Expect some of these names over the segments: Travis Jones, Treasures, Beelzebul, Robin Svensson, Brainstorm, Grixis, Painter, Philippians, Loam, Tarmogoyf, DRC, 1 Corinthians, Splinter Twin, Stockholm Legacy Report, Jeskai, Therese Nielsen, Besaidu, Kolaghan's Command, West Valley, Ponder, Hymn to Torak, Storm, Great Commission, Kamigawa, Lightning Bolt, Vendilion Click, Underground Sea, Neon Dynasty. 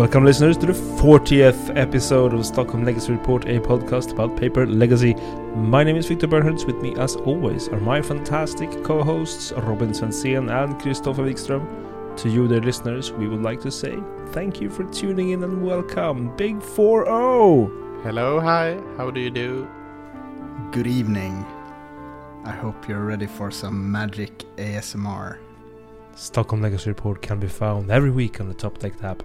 Welcome, listeners, to the 40th episode of Stockholm Legacy Report, a podcast about paper legacy. My name is Victor Bernhards. With me, as always, are my fantastic co-hosts Robin Svensson and Kristoffer Wikström. To you, dear listeners, we would like to say thank you for tuning in and welcome, Big 4-0! Hello, hi, how do you do? Good evening. I hope you're ready for some magic ASMR. Stockholm Legacy Report can be found every week on the Top Deck tab.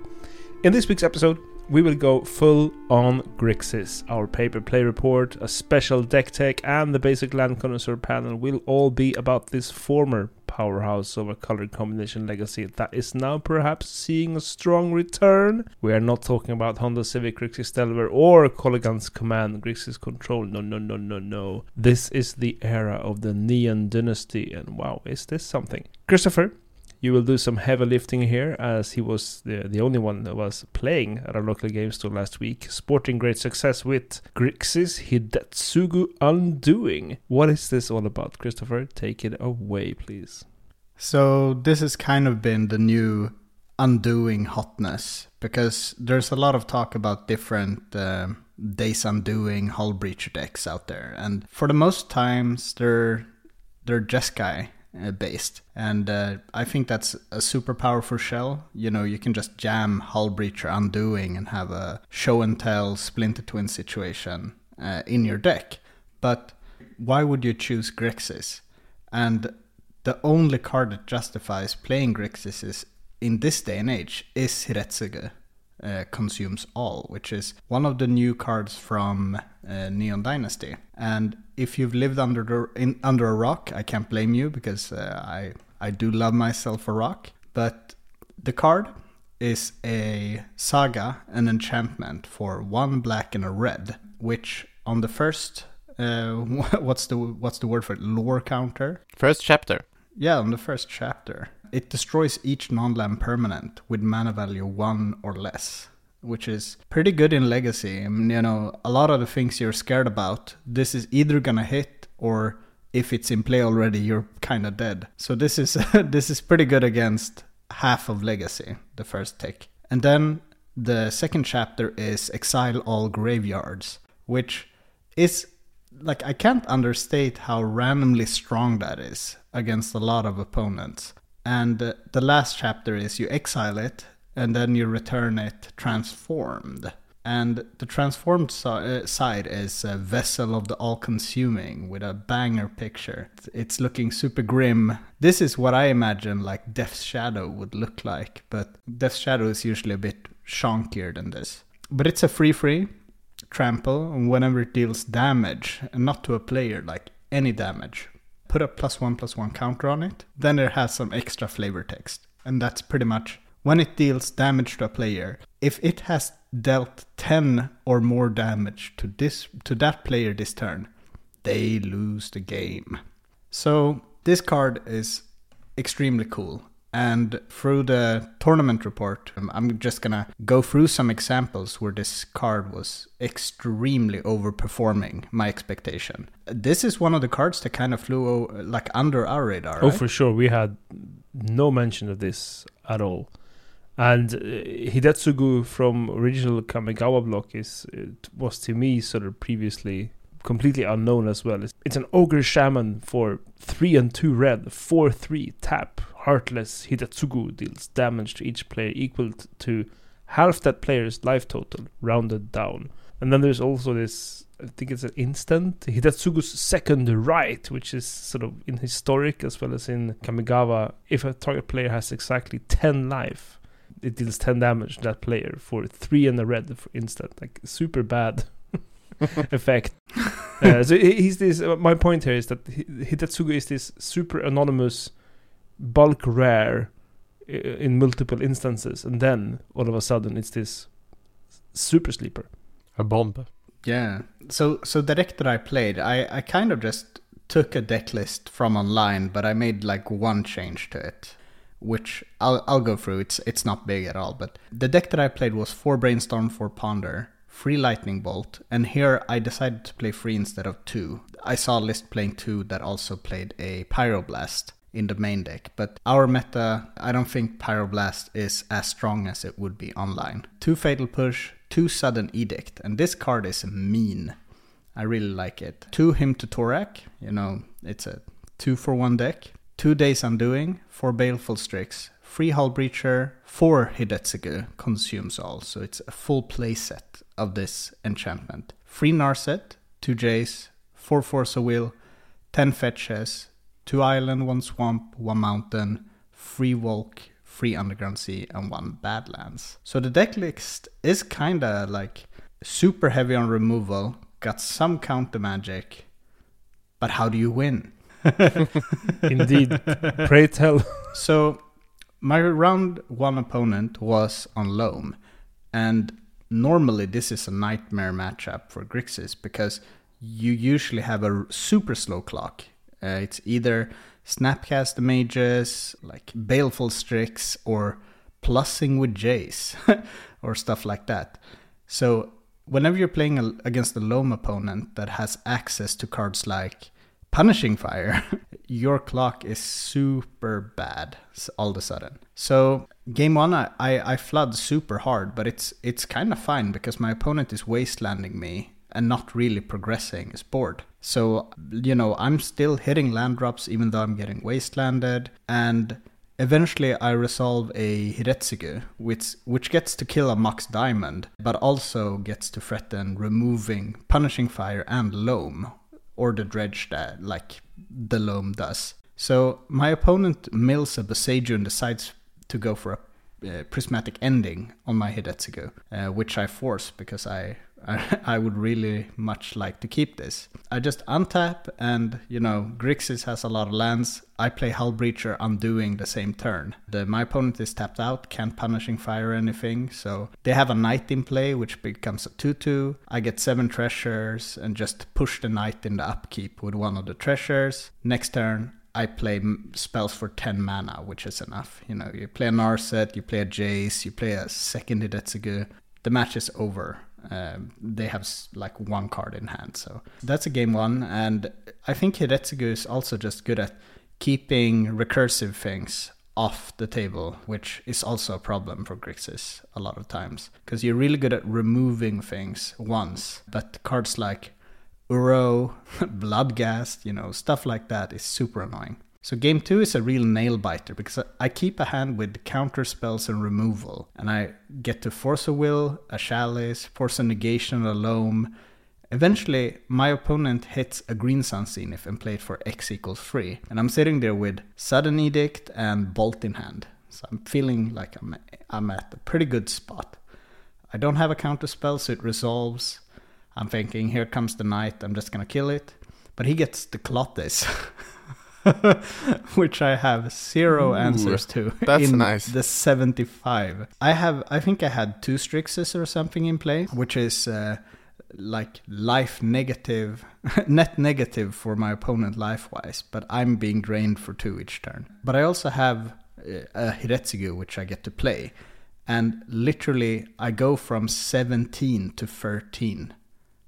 In this week's episode, we will go full on Grixis. Our paper play report, a special deck tech, and the basic land connoisseur panel will all be about this former powerhouse of a colored combination legacy that is now perhaps seeing a strong return. We are not talking about Honda Civic, Grixis Delver, or Kolaghan's Command, Grixis Control. No. This is the era of the Neon Dynasty, and wow, is this something. Kristoffer, you will do some heavy lifting here, as he was the only one that was playing at our local game store last week, sporting great success with Grixis Hidetsugu Undoing. What is this all about, Kristoffer? Take it away, please. So this has kind of been the new Undoing hotness, because there's a lot of talk about different Days Undoing Hullbreacher decks out there, and for the most times they're Jeskai based, and I think that's a super powerful shell. You know, you can just jam Hullbreacher Undoing and have a show and tell Splinter Twin situation in your deck. But why would you choose Grixis? And the only card that justifies playing Grixis is, in this day and age, is Hidetsugu Consumes All, which is one of the new cards from Neon Dynasty. And if you've lived under a rock, I can't blame you, because I do love myself a rock. But the card is a Saga, an enchantment for 1 black and a red, which on the first what's the word for it? Lore counter? First chapter. Yeah, on the first chapter, it destroys each non-land permanent with mana value 1 or less, which is pretty good in Legacy. I mean, you know, a lot of the things you're scared about, this is either gonna hit, or if it's in play already, you're kind of dead. So this is this is pretty good against half of Legacy, the first tick. And then the second chapter is Exile All Graveyards, which is, like, I can't understate how randomly strong that is against a lot of opponents. And the last chapter is you exile it, and then you return it transformed. And the transformed side is a Vessel of the All-Consuming with a banger picture. It's looking super grim. This is what I imagine, like, Death's Shadow would look like, but Death's Shadow is usually a bit shonkier than this. But it's a 3/3 trample, and whenever it deals damage, and not to a player, like any damage, put a +1/+1 counter on it. Then it has some extra flavor text. And that's pretty much, when it deals damage to a player, if it has dealt 10 or more damage to that player this turn, they lose the game. So this card is extremely cool. And through the tournament report, I'm just gonna go through some examples where this card was extremely overperforming my expectation. This is one of the cards that kind of flew, like, under our radar. Oh, right? For sure. We had no mention of this at all. And Hidetsugu from original Kamigawa block was, to me, sort of previously completely unknown as well. It's an Ogre Shaman for 3 and 2 red, 4/3 tap. Heartless Hidetsugu deals damage to each player equal to half that player's life total, rounded down. And then there's also this, I think it's an instant, Hidetsugu's Second Right, which is sort of in Historic as well as in Kamigawa. If a target player has exactly 10 life, it deals 10 damage to that player for 3 and a red for instant. Like, super bad effect. So he's this. My point here is that Hidetsugu is this super anonymous bulk rare in multiple instances, and then all of a sudden it's this super sleeper, a bomb. Yeah. So the deck that I played, I kind of just took a deck list from online, but I made like one change to it, which I'll go through. It's not big at all, but the deck that I played was 4 Brainstorm, 4 Ponder, 3 Lightning Bolt, and here I decided to play 3 instead of 2. I saw a list playing 2 that also played a Pyroblast. in the main deck. But our meta, I don't think Pyroblast is as strong as it would be online. 2 Fatal Push, 2 Sudden Edict, and this card is mean. I really like it. 2 Hymn to Torak, you know, it's a 2-for-1 deck. 2 Days Undoing, 4 Baleful Strix, 3 Hullbreacher, 4 Hidetsugu consumes all, so it's a full playset of this enchantment. 3 Narset, 2 Jace, 4 Force of Will, 10 Fetches, 2 Island, 1 Swamp, 1 Mountain, 3 Walk, 3 Underground Sea, and 1 Badlands. So the deck list is kinda like super heavy on removal, got some counter magic, but how do you win? Indeed, pray tell. So my round 1 opponent was on Loam, and normally this is a nightmare matchup for Grixis because you usually have a super slow clock. It's either Snapcaster Mages, like Baleful Strix, or plussing with Jace, or stuff like that. So whenever you're playing against a Loam opponent that has access to cards like Punishing Fire, your clock is super bad all of a sudden. So game 1, I flood super hard, but it's kind of fine because my opponent is wastelanding me and not really progressing his board. So, you know, I'm still hitting land drops even though I'm getting wastelanded. And eventually I resolve a Hidetsugu, which gets to kill a Mox Diamond, but also gets to threaten removing Punishing Fire and Loam, or the dredge that, like, the Loam does. So my opponent mills a Besaidu and decides to go for a prismatic ending on my Hidetsugu, which I force because I would really much like to keep this. I just untap and, you know, Grixis has a lot of lands. I play Hullbreacher Undoing the same turn. My opponent is tapped out, can't Punishing Fire anything, so they have a Knight in play, which becomes a 2-2. I get 7 treasures and just push the Knight in the upkeep with one of the treasures. Next turn, I play spells for 10 mana, which is enough. You know, you play a Narset, you play a Jace, you play a second Hidetsugu. The match is over. They have like one card in hand, so that's a game 1. And I think Hidetsugu is also just good at keeping recursive things off the table, which is also a problem for Grixis a lot of times, because you're really good at removing things once, but cards like Uro, Bloodgast, you know, stuff like that is super annoying. So game 2 is a real nail-biter because I keep a hand with counter spells and removal. And I get to Force of Will, a Chalice, Force of Negation, a Loam. Eventually, my opponent hits a Green Sun Zenith and played for X=3. And I'm sitting there with Sudden Edict and Bolt in hand. So I'm feeling like I'm at a pretty good spot. I don't have a counter spell, so it resolves. I'm thinking, here comes the Knight, I'm just going to kill it. But he gets to Klothys. Which I have 0 answers to. That's nice. The 75. I think I had 2 Strixes or something in play, which is like life negative, net negative for my opponent life-wise, but I'm being drained for 2 each turn. But I also have a Hidetsugu, which I get to play, and literally I go from 17 to 13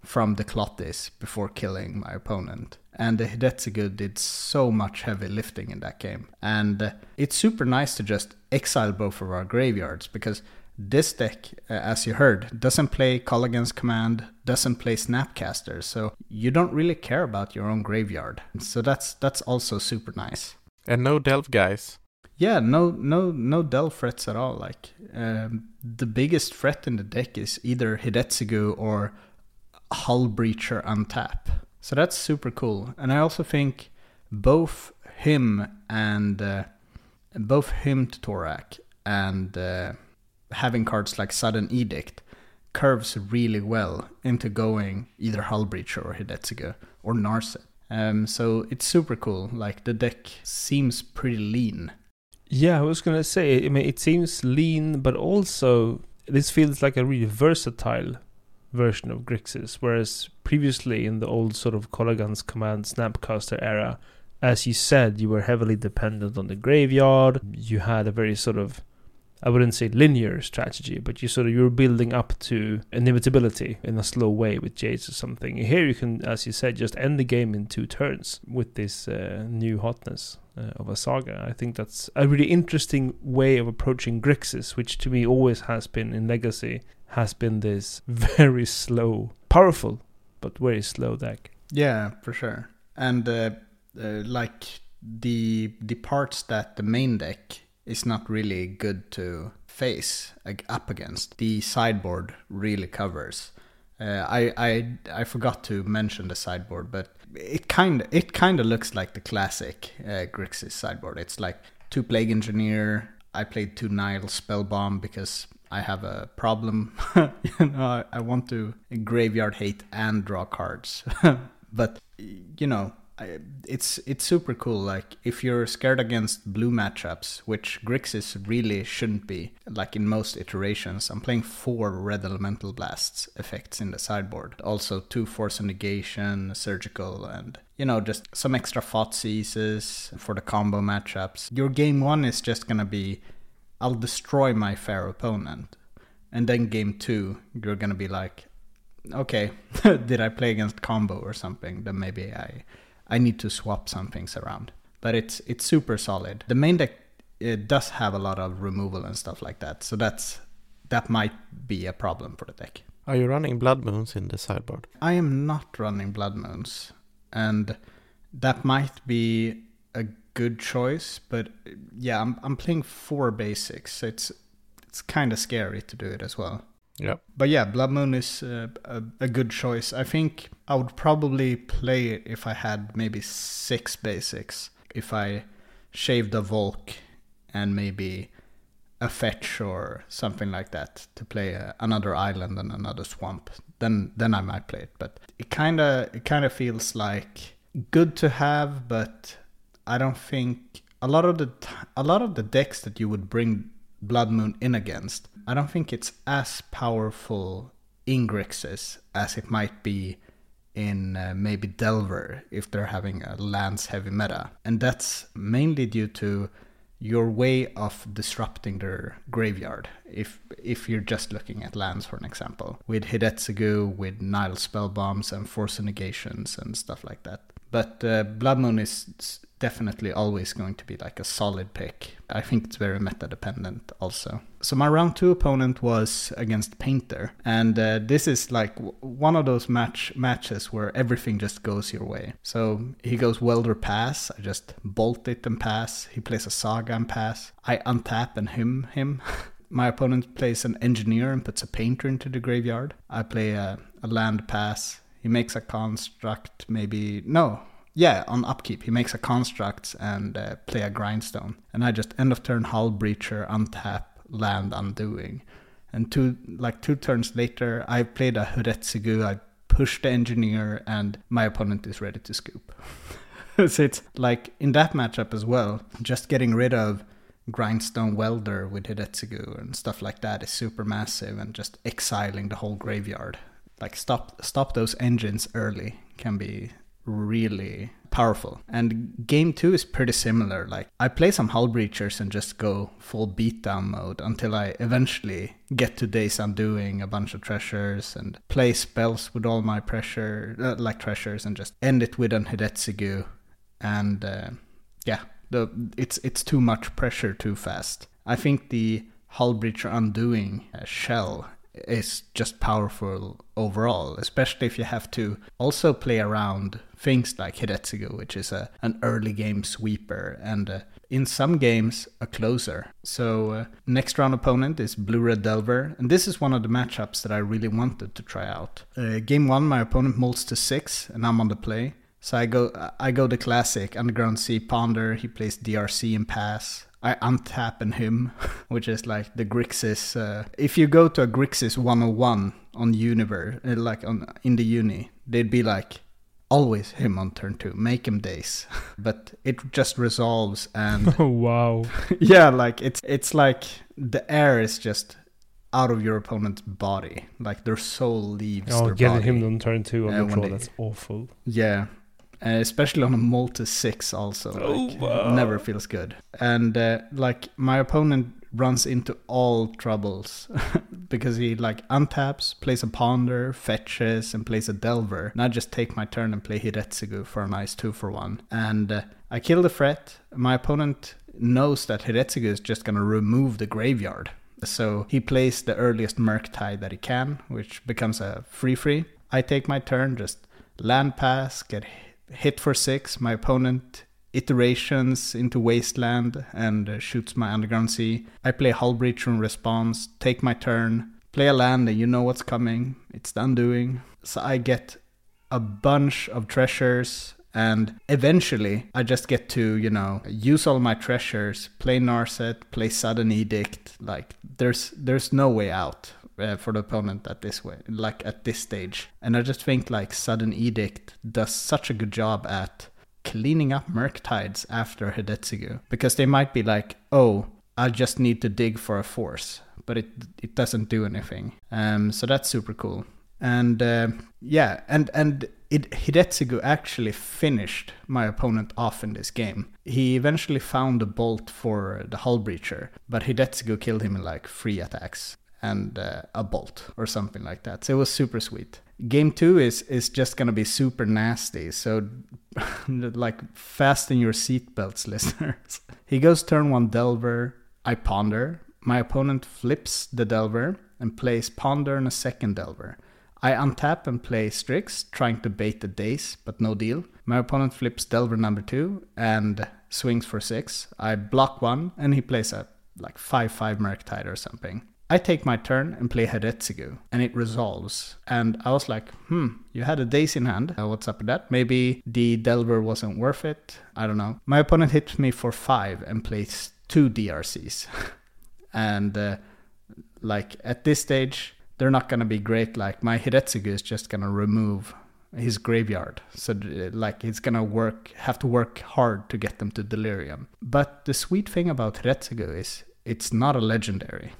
from the Klothys before killing my opponent. And the Hidetsugu did so much heavy lifting in that game. And it's super nice to just exile both of our graveyards, because this deck, as you heard, doesn't play Kolaghan's Command, doesn't play Snapcaster, so you don't really care about your own graveyard. So that's also super nice. And no Delve guys. Yeah, no Delve threats at all. Like, the biggest threat in the deck is either Hidetsugu or Hullbreacher untap. So that's super cool. And I also think both him to Torak and having cards like Sudden Edict curves really well into going either Hullbreacher or Hidetsugu or Narset. So it's super cool. Like, the deck seems pretty lean. Yeah, I was going to say, I mean, it seems lean, but also this feels like a really versatile version of Grixis, whereas previously in the old sort of Kolaghan's Command Snapcaster era, as you said, you were heavily dependent on the graveyard. You had a very sort of I wouldn't say linear strategy, but you're building up to inevitability in a slow way with Jace or something. Here you can, as you said, just end the game in 2 turns with this new hotness of a Saga. I think that's a really interesting way of approaching Grixis, which to me always has been in Legacy, has been this very slow, powerful, but very slow deck. Yeah, for sure. And like the parts that the main deck is not really good to face up against, the sideboard really covers. I forgot to mention the sideboard, but it kind of looks like the classic Grixis sideboard. It's like 2 Plague Engineer. I played 2 Nile Spellbomb because I have a problem. I want to graveyard hate and draw cards. But it's super cool. Like if you're scared against blue matchups, which Grixis really shouldn't be, like in most iterations, I'm playing 4 Red Elemental Blasts effects in the sideboard. Also 2 Force of Negation, Surgical, and just some extra Thought Seizes for the combo matchups. Your game 1 is just gonna be, I'll destroy my fair opponent, and then game 2 you're gonna be like, okay, did I play against combo or something? Then maybe I need to swap some things around. But it's super solid. The main deck, it does have a lot of removal and stuff like that, so that might be a problem for the deck. Are you running Blood Moons in the sideboard? I am not running Blood Moons, and that might be a good choice. But yeah, I'm playing 4 basics, so it's kind of scary to do it as well. Yep. But yeah, Blood Moon is a good choice. I think I would probably play it if I had maybe 6 basics. If I shaved a Volk and maybe a Fetch or something like that to play another island and another swamp, then I might play it. But it kind of feels like good to have, but I don't think a lot of the decks that you would bring Blood Moon in against, I don't think it's as powerful in Grixis as it might be in maybe Delver if they're having a lands heavy meta. And that's mainly due to your way of disrupting their graveyard. If you're just looking at lands, for an example, with Hidetsugu, with Nile Spellbombs and Force of Negations and stuff like that. But Blood Moon is definitely always going to be like a solid pick. I think it's very meta-dependent also. So my round 2 opponent was against Painter. And this is like one of those matches where everything just goes your way. So he goes Welder Pass. I just bolt it and pass. He plays a Saga and pass. I untap and him. My opponent plays an Engineer and puts a Painter into the graveyard. I play a land pass. He makes a construct on upkeep. He makes a construct and play a grindstone. And I just end of turn Hullbreacher, untap, land undoing. And 2 turns later, I played a Hidetsugu. I push the Engineer and my opponent is ready to scoop. So it's like in that matchup as well, just getting rid of Grindstone Welder with Hidetsugu and stuff like that is super massive, and just exiling the whole graveyard. Like stop those engines early can be really powerful. And game 2 is pretty similar. Like I play some Hullbreachers and just go full beatdown mode until I eventually get to Days Undoing, a bunch of treasures, and play spells with all my treasures, and just end it with an Hidetsugu. And it's too much pressure too fast. I think the Hullbreacher Undoing shell is just powerful overall, especially if you have to also play around things like Hidetsugu, which is an early game sweeper, and in some games a closer. So next round opponent is Blue-Red Delver, and this is one of the matchups that I really wanted to try out. Game 1, my opponent molts to 6 and I'm on the play. So I go the classic Underground Sea Ponder. He plays DRC and pass. I untap and him, which is like the Grixis. If you go to a Grixis 101 on Univer, in the uni, they'd be like, always him on turn 2, make him Days. But it just resolves and... Oh, wow. Yeah, like it's like the air is just out of your opponent's body. Like their soul leaves their body. Oh, getting him on turn 2 on the draw, that's awful. Yeah. Especially on a Molta 6 also. Never feels good. And my opponent runs into all troubles because he like untaps, plays a Ponder, fetches, and plays a Delver. And I just take my turn and play Hidetsugu for a nice 2-for-1. And I kill the threat. My opponent knows that Hidetsugu is just going to remove the graveyard. So he plays the earliest Murktide that he can, which becomes a 3-3. I take my turn, just land pass, get hit for 6. My opponent iterations into Wasteland and shoots my Underground Sea. I play Hullbreacher in response, take my turn, play a land, and you know what's coming. It's the Undoing. So I get a bunch of treasures, and eventually I just get to, you know, use all my treasures, play Narset, play Sudden Edict. Like, there's no way out for the opponent at this stage. And I just think, like, Sudden Edict does such a good job at cleaning up Murktides after Hidetsugu, because they might be like, oh, I just need to dig for a force, but it doesn't do anything. So that's super cool. And Hidetsugu actually finished my opponent off in this game. He eventually found a bolt for the Hullbreacher, but Hidetsugu killed him in like 3 attacks and a bolt or something like that. So it was super sweet. Game 2 is just going to be super nasty, so like fasten your seatbelts, listeners. He goes turn 1 Delver, I Ponder. My opponent flips the Delver and plays Ponder and a second Delver. I untap and play Strix, trying to bait the Days, but no deal. My opponent flips Delver number 2 and swings for 6. I block 1 and he plays a like 5-5 Murktide or something. I take my turn and play Hidetsugu, and it resolves. And I was like, you had a Days in hand. What's up with that? Maybe the Delver wasn't worth it. I don't know. My opponent hits me for 5 and plays 2 DRCs. And like at this stage, they're not going to be great. Like my Hidetsugu is just going to remove his graveyard. So like it's going to have to work hard to get them to Delirium. But the sweet thing about Hidetsugu is it's not a legendary.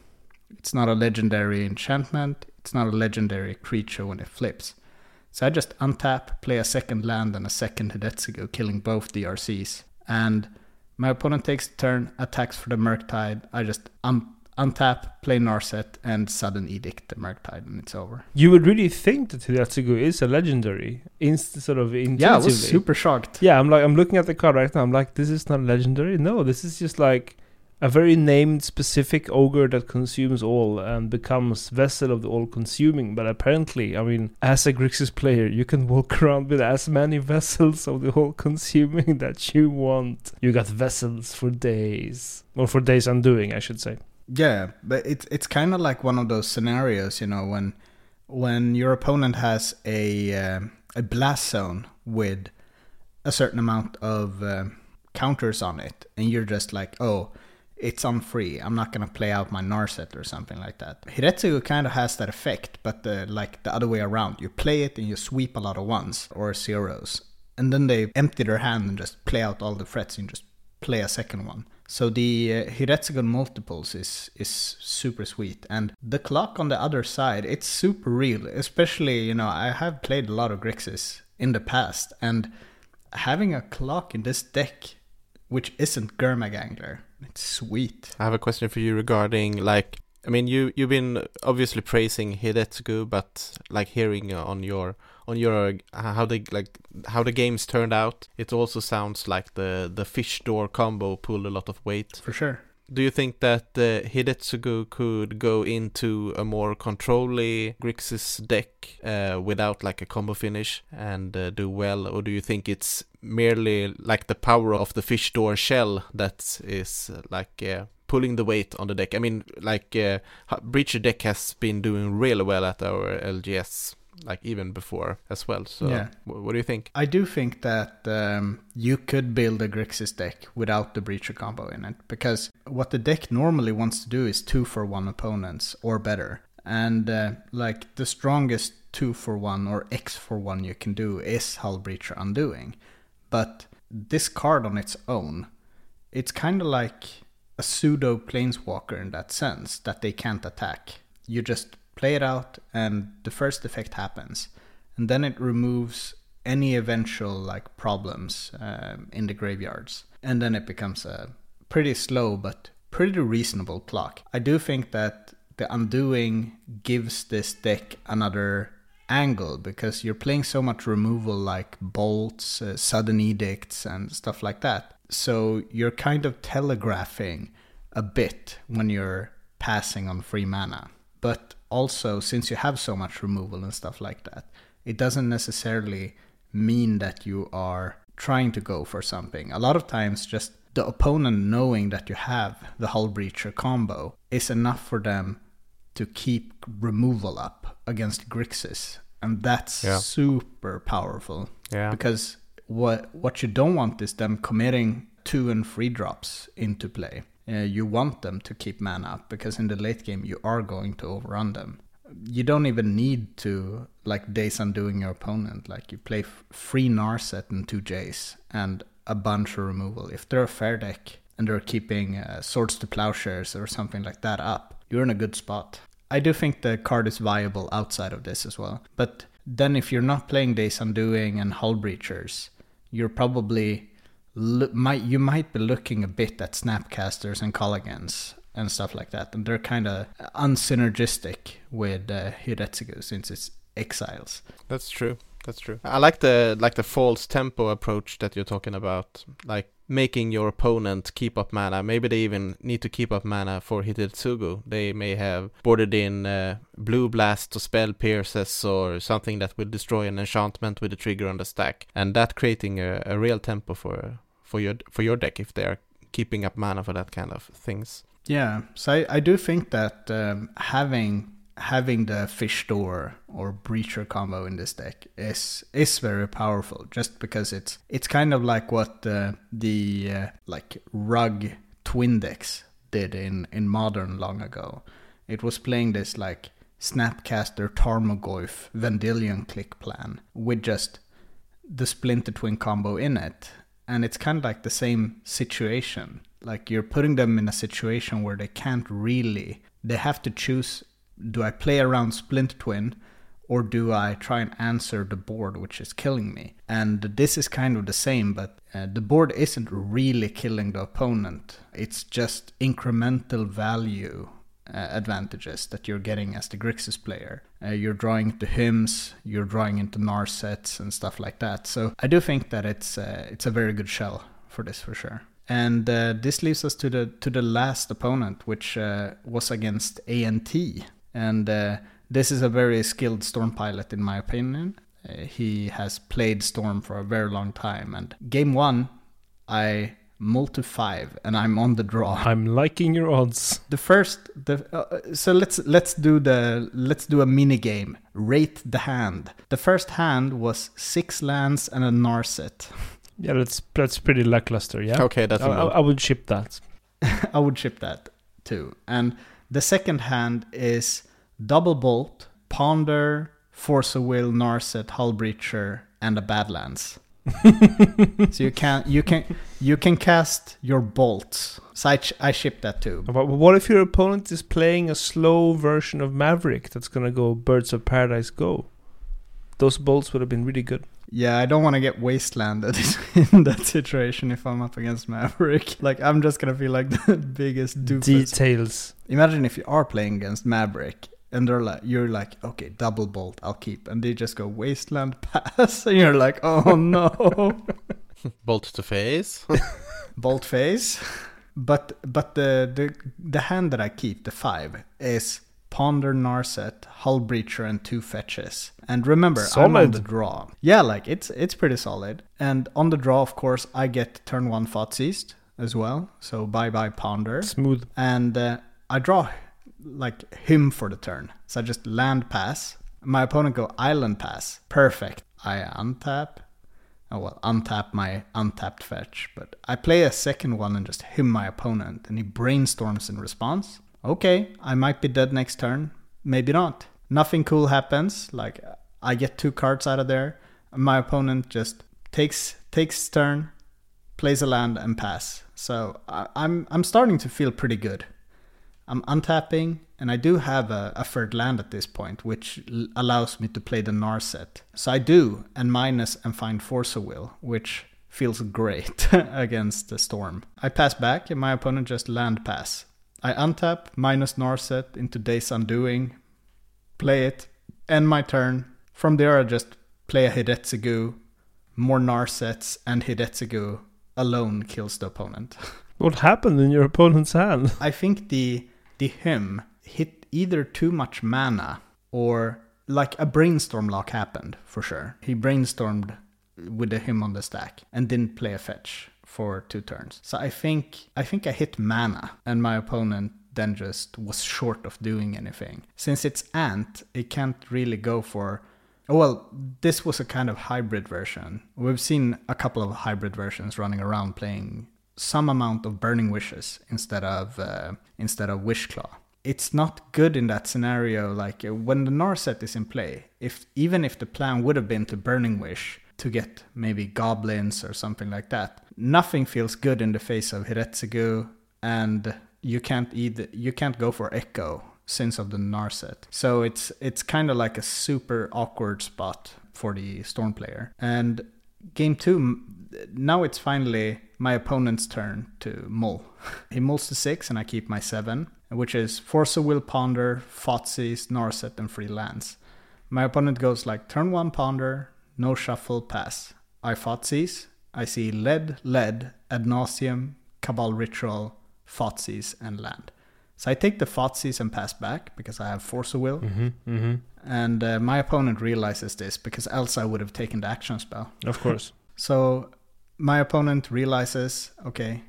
It's not a legendary enchantment. It's not a legendary creature when it flips. So I just untap, play a second land and a second Hidetsugu, killing both DRCs. And my opponent takes the turn, attacks for the Murktide. I just untap, play Narset, and Sudden Edict the Murktide, and it's over. You would really think that Hidetsugu is a legendary, intuitively. Yeah, I was super shocked. Yeah, I'm looking at the card right now. I'm like, this is not legendary. No, this is just like a very named specific ogre that consumes all and becomes vessel of the all-consuming. But apparently, I mean, as a Grixis player, you can walk around with as many vessels of the all-consuming that you want. You got vessels for Days. Or for Days Undoing, I should say. Yeah, but it's kind of like one of those scenarios, you know, when your opponent has a blast zone with a certain amount of counters on it, and you're just like, oh, it's on free. I'm not going to play out my Narset or something like that. Hidetsugu kind of has that effect, but the other way around. You play it and you sweep a lot of ones or zeros. And then they empty their hand and just play out all the threats and just play a second one. So the Hidetsugu multiples is super sweet. And the clock on the other side, it's super real. Especially, you know, I have played a lot of Grixis in the past. And having a clock in this deck, which isn't Gurmagangler, it's sweet. I have a question for you regarding, like, I mean, you've been obviously praising Hidetsugu, but like hearing on your how the games turned out, it also sounds like the fish door combo pulled a lot of weight. For sure. Do you think that Hidetsugu could go into a more controlly Grixis deck without like a combo finish and do well? Or do you think it's merely like the power of the fish door shell that is pulling the weight on the deck? I mean, Breacher deck has been doing really well at our LGS, like even before as well. So yeah. What do you think? I do think that you could build a Grixis deck without the Breacher combo in it, because what the deck normally wants to do is 2-for-1 opponents or better. And like the strongest 2-for-1 or X-for-1 you can do is Hullbreacher Undoing. But this card on its own, it's kind of like a pseudo planeswalker in that sense, that they can't attack. You just play it out, and the first effect happens. And then it removes any eventual like problems in the graveyards. And then it becomes a pretty slow but pretty reasonable clock. I do think that the Undoing gives this deck another angle, because you're playing so much removal like bolts, sudden edicts and stuff like that. So you're kind of telegraphing a bit when you're passing on free mana. But also, since you have so much removal and stuff like that, it doesn't necessarily mean that you are trying to go for something. A lot of times just the opponent knowing that you have the Hullbreacher combo is enough for them to keep removal up against Grixis. And that's super powerful. Yeah. Because what you don't want is them committing 2 and 3 drops into play. You want them to keep mana up, because in the late game you are going to overrun them. You don't even need to, like, Days Undoing your opponent. Like, you play 3 Narset and 2 Jace and a bunch of removal. If they're a fair deck and they're keeping Swords to Plowshares or something like that up, you're in a good spot. I do think the card is viable outside of this as well. But then if you're not playing Days Undoing and Hullbreachers, you're probably... You might be looking a bit at Snapcasters and Kolaghan's and stuff like that, and they're kind of unsynergistic with Hidetsugu since it's exiles. That's true. That's true. I like the false tempo approach that you're talking about, like making your opponent keep up mana. Maybe they even need to keep up mana for Hidetsugu. They may have boarded in Blue Blast or Spell Pierces or something that will destroy an enchantment with a trigger on the stack, and that creating a real tempo for your deck if they are keeping up mana for that kind of things. Yeah, so I do think that having the Fish Door or Breacher combo in this deck is very powerful, just because it's kind of like what the Rug Twin decks did in Modern long ago. It was playing this like Snapcaster, Tarmogoyf, Vendilion Click plan with just the Splinter Twin combo in it, and it's kind of like the same situation. Like, you're putting them in a situation where they can't really... They have to choose, do I play around Splinter Twin or do I try and answer the board, which is killing me? And this is kind of the same, but the board isn't really killing the opponent. It's just incremental value advantages that you're getting as the Grixis player. You're drawing into Hymns, you're drawing into Narsets and stuff like that. So I do think that it's a very good shell for this, for sure. And this leaves us to the last opponent, which was against ANT. And this is a very skilled Storm pilot, in my opinion. He has played Storm for a very long time. And game one, I mull to 5, and I'm on the draw. I'm liking your odds. So let's do a mini game. Rate the hand. The first hand was 6 lands and a Narset. Yeah, that's pretty lackluster, yeah? Okay, that's I would ship that. I would ship that, too. And the second hand is Double Bolt, Ponder, Force of Will, Narset, Hullbreacher, and a Badlands. So you can cast your bolts. So I ship that, too. But what if your opponent is playing a slow version of Maverick that's going to go Birds of Paradise Go? Those bolts would have been really good. Yeah, I don't want to get wastelanded in that situation if I'm up against Maverick. Like, I'm just going to feel like the biggest doofus. Details. Imagine if you are playing against Maverick and you're like, okay, Double Bolt, I'll keep. And they just go Wasteland Pass. And you're like, oh no. Bolt to face. Bolt face. But the hand that I keep, the 5, is Ponder, Narset, Hullbreacher, and 2 fetches. And remember, solid. I'm on the draw. Yeah, like, it's pretty solid. And on the draw, of course, I get turn 1 Thought's East as well. So bye-bye, Ponder. Smooth. And I draw, like, him for the turn. So I just land pass. My opponent go island pass. Perfect. I untap. Oh, well, untap my untapped fetch. But I play a second one and just him my opponent. And he brainstorms in response. Okay, I might be dead next turn. Maybe not. Nothing cool happens. Like, I get 2 cards out of there. My opponent just takes turn, plays a land, and pass. So I'm starting to feel pretty good. I'm untapping, and I do have a third land at this point, which allows me to play the Narset. So I do, and minus, and find Force of Will, which feels great against the Storm. I pass back, and my opponent just land pass. I untap, minus Narset into Days Undoing, play it, end my turn. From there I just play a Hidetsugu, more Narsets, and Hidetsugu alone kills the opponent. What happened in your opponent's hand? I think the him hit either too much mana or like a brainstorm lock happened for sure. He brainstormed with the him on the stack and didn't play a fetch for 2 turns. So I think I hit mana and my opponent then just was short of doing anything. Since it's ANT, it can't really go for... Well, this was a kind of hybrid version. We've seen a couple of hybrid versions running around playing some amount of Burning Wishes instead of Wishclaw. It's not good in that scenario. Like when the Narset is in play, even if the plan would have been to Burning Wish to get maybe goblins or something like that, nothing feels good in the face of Hidetsugu, and you can't go for Echo since of the Narset. So it's kind of like a super awkward spot for the Storm player. And game 2, now it's finally my opponent's turn to mull. He mulls to 6 and I keep my 7, which is Force of Will, Ponder, Thoughtseize, Narset, and free lands. My opponent goes like turn 1 Ponder, no shuffle, pass. I Thoughtseize, I see lead, Ad Nauseam, Cabal Ritual, Thoughtseize, and land. So I take the Thoughtseize and pass back because I have Force of Will. Mm-hmm, mm-hmm. And my opponent realizes this because else I would have taken the action spell. Of course. So my opponent realizes, okay,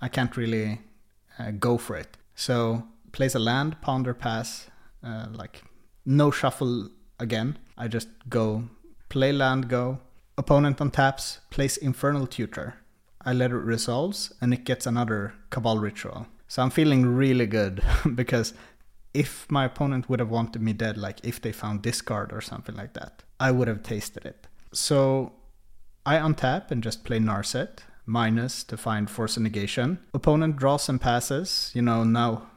I can't really go for it. So plays a land, Ponder, pass, like no shuffle again. I just go, play land, go. Opponent untaps, plays Infernal Tutor. I let it resolves and it gets another Cabal Ritual. So I'm feeling really good because if my opponent would have wanted me dead, like if they found discard or something like that, I would have tasted it. So I untap and just play Narset, minus to find Force of Negation. Opponent draws and passes. You know, now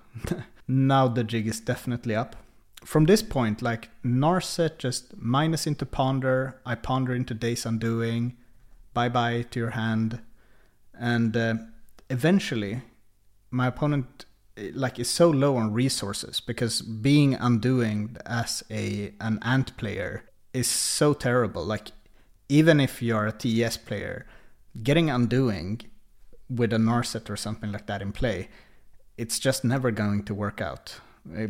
the jig is definitely up. From this point, like Narset just minus into Ponder. I Ponder into Days Undoing. Bye-bye to your hand. And eventually... my opponent like is so low on resources because being Undoing as an ANT player is so terrible. Like even if you're a TES player, getting Undoing with a Narset or something like that in play, it's just never going to work out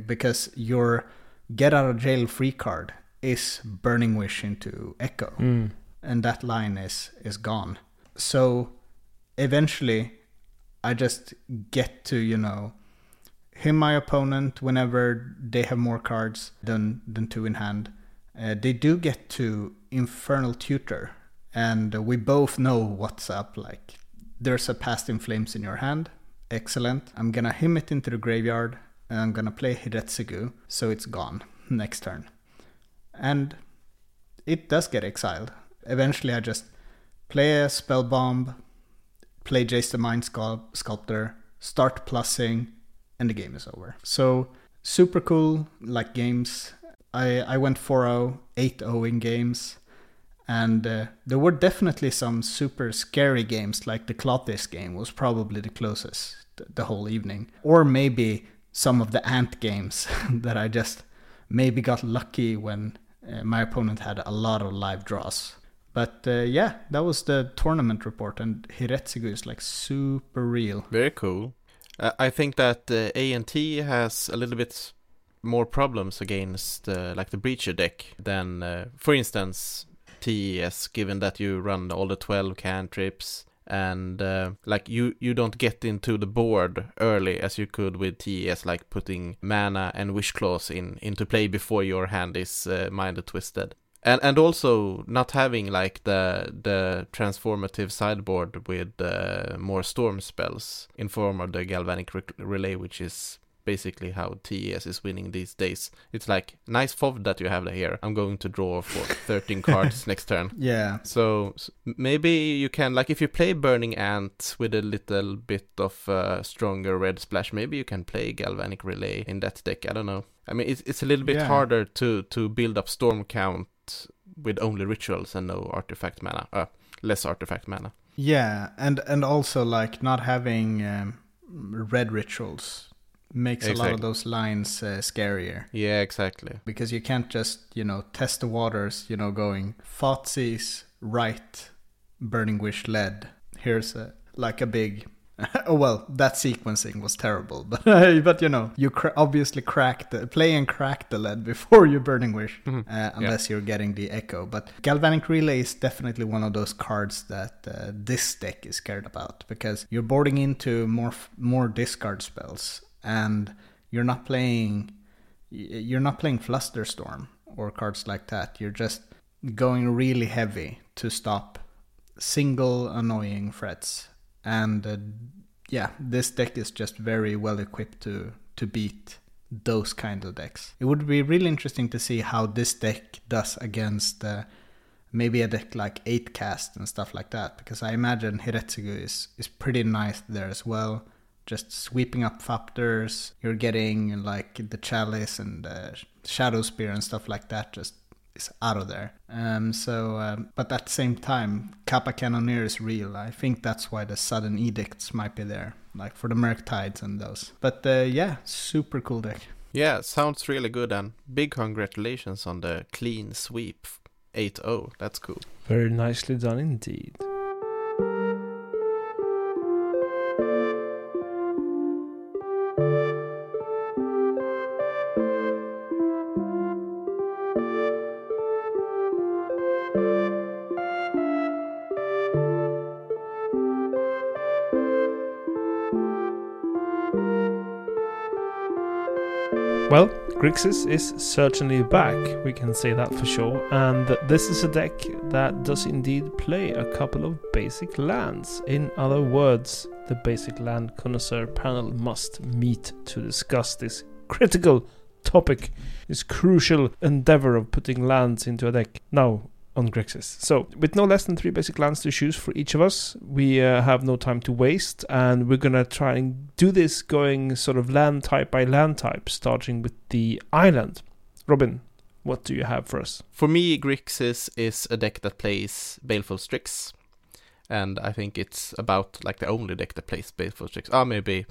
because your get out of jail free card is Burning Wish into Echo, and that line is gone. So eventually I just get to, you know, him my opponent whenever they have more cards than 2 in hand. They do get to Infernal Tutor, and we both know what's up. Like, there's a Past in Flames in your hand. Excellent. I'm going to him it into the graveyard, and I'm going to play Hidetsugu, so it's gone next turn. And it does get exiled. Eventually, I just play a Spell Bomb, play Jace the Mind Sculptor, start plussing, and the game is over. So, super cool, like, games. I went 4-0, 8-0 in games, and there were definitely some super scary games, like the Klothys game was probably the closest the whole evening. Or maybe some of the ANT games that I just maybe got lucky when my opponent had a lot of live draws. But yeah, that was the tournament report, and Hidetsugu is like super real. Very cool. I think that ANT has a little bit more problems against like the Breacher deck than, for instance, TES, given that you run all the 12 cantrips and like you don't get into the board early as you could with TES, like putting mana and wish claws into play before your hand is minded twisted. And also not having like the transformative sideboard with more storm spells in form of the Galvanic Relay, which is basically how TES is winning these days. It's like, nice FOV that you have here. I'm going to draw for 13 cards next turn. Yeah. So maybe you can, like, if you play Burning Ant with a little bit of stronger red splash, maybe you can play Galvanic Relay in that deck. I don't know. I mean, it's a little bit harder to build up storm count with only rituals and no artifact mana, less artifact mana. Yeah, and also like not having red rituals makes a lot of those lines scarier. Yeah, exactly. Because you can't just, test the waters, going Thoughtseize, right, Burning Wish, Lead. Here's like a big... Oh, well, that sequencing was terrible, but you obviously crack the lead before your Burning Wish, unless you're getting the echo. But Galvanic Relay is definitely one of those cards that this deck is scared about, because you're boarding into more discard spells, and you're not playing Flusterstorm or cards like that. You're just going really heavy to stop single annoying threats. And this deck is just very well equipped to beat those kind of decks. It would be really interesting to see how this deck does against maybe a deck like 8-Cast and stuff like that. Because I imagine Hidetsugu is pretty nice there as well. Just sweeping up Faptors. You're getting like the Chalice and the Shadow Spear and stuff like that just is out of there. But at the same time, Kappa Cannoneer is real. I think that's why the Sudden Edicts might be there, like for the Murktides and those. But super cool deck. Yeah, sounds really good, and big congratulations on the clean sweep 8-0. That's cool. Very nicely done indeed. Well, Grixis is certainly back, we can say that for sure, and this is a deck that does indeed play a couple of basic lands. In other words, the basic land connoisseur panel must meet to discuss this critical topic, this crucial endeavor of putting lands into a deck. Now, on Grixis. So, with no less than 3 basic lands to choose for each of us, we have no time to waste, and we're gonna try and do this going sort of land type by land type, starting with the island. Robin, what do you have for us? For me, Grixis is a deck that plays Baleful Strix, and I think it's about like the only deck that plays Baleful Strix. Maybe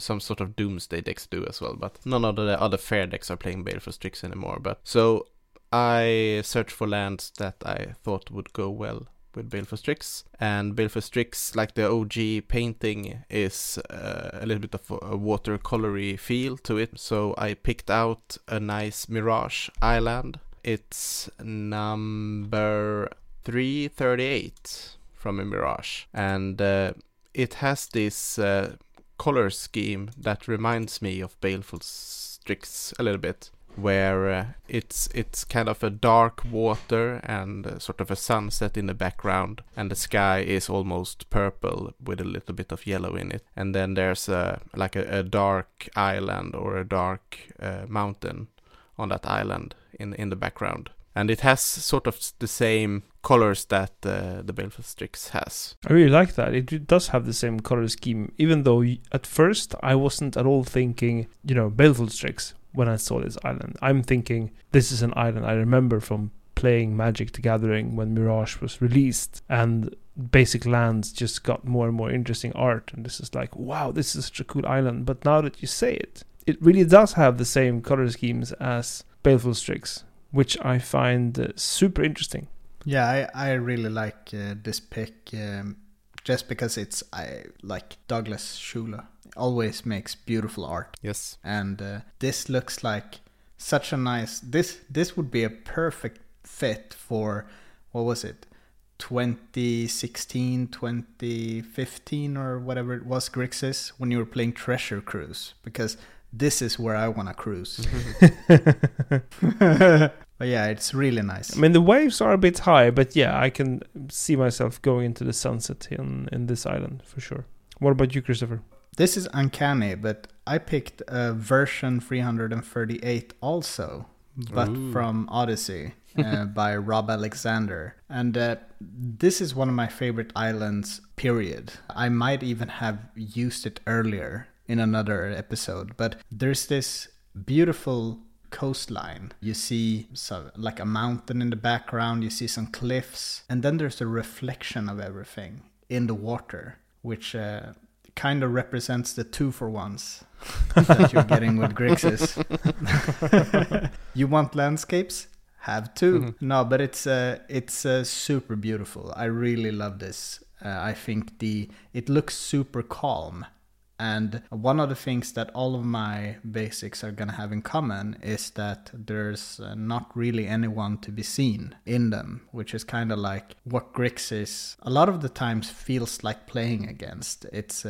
some sort of Doomsday decks do as well, but none of the other fair decks are playing Baleful Strix anymore. But so I searched for lands that I thought would go well with Baleful Strix. And Baleful Strix, like the OG painting, is a little bit of a watercolory feel to it. So I picked out a nice Mirage Island. It's number 338 from a Mirage. And it has this color scheme that reminds me of Baleful Strix a little bit, where it's kind of a dark water and sort of a sunset in the background, and the sky is almost purple with a little bit of yellow in it. And then there's a dark island or a dark mountain on that island in the background. And it has sort of the same colors that the Baleful Strix has. I really like that. It does have the same color scheme, even though at first I wasn't at all thinking, Baleful Strix. When I saw this island, I'm thinking this is an island I remember from playing Magic the Gathering when Mirage was released, and basic lands just got more and more interesting art, and this is like, wow, this is such a cool island. But now that you say it, it really does have the same color schemes as Baleful Strix, which I find super interesting. Yeah, I really like this pick, just because it's like Douglas Schula always makes beautiful art. Yes. And this looks like such a nice... This would be a perfect fit for, what was it, 2016, 2015 or whatever it was, Grixis, when you were playing Treasure Cruise, because this is where I want to cruise. But yeah, it's really nice. I mean, the waves are a bit high, but yeah, I can see myself going into the sunset in this island for sure. What about you, Kristoffer? This is uncanny, but I picked version 338 also, but from Odyssey by Rob Alexander. And this is one of my favorite islands, period. I might even have used it earlier in another episode, but there's this beautiful coastline. You see like a mountain in the background, you see some cliffs, and then there's a reflection of everything in the water, which... kind of represents the 2-for-1s that you're getting with Grixis. You want landscapes? Have two. Mm-hmm. No, but it's super beautiful. I really love this. I think it looks super calm. And one of the things that all of my basics are going to have in common is that there's not really anyone to be seen in them, which is kind of like what Grixis a lot of the times feels like playing against. It's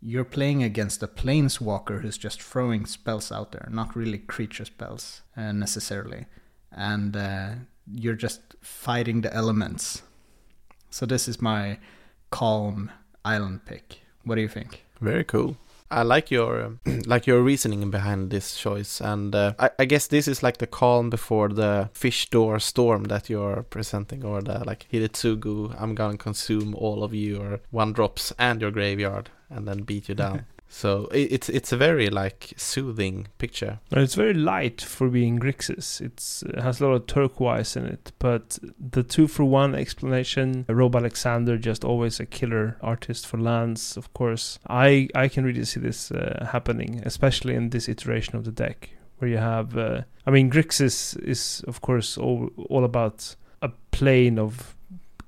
you're playing against a planeswalker who's just throwing spells out there, not really creature spells necessarily. And you're just fighting the elements. So this is my calm island pick. What do you think? Very cool. I like your reasoning behind this choice, and I guess this is like the calm before the fish door storm that you're presenting, or the like Hidetsugu, I'm gonna consume all of your one drops and your graveyard, and then beat you down. So it's a very like soothing picture. It's very light for being Grixis. It has a lot of turquoise in it, but the 2-for-1 explanation, Rob Alexander, just always a killer artist for lands, of course. I can really see this happening, especially in this iteration of the deck, where you have... Grixis is, of course, all about a plane of...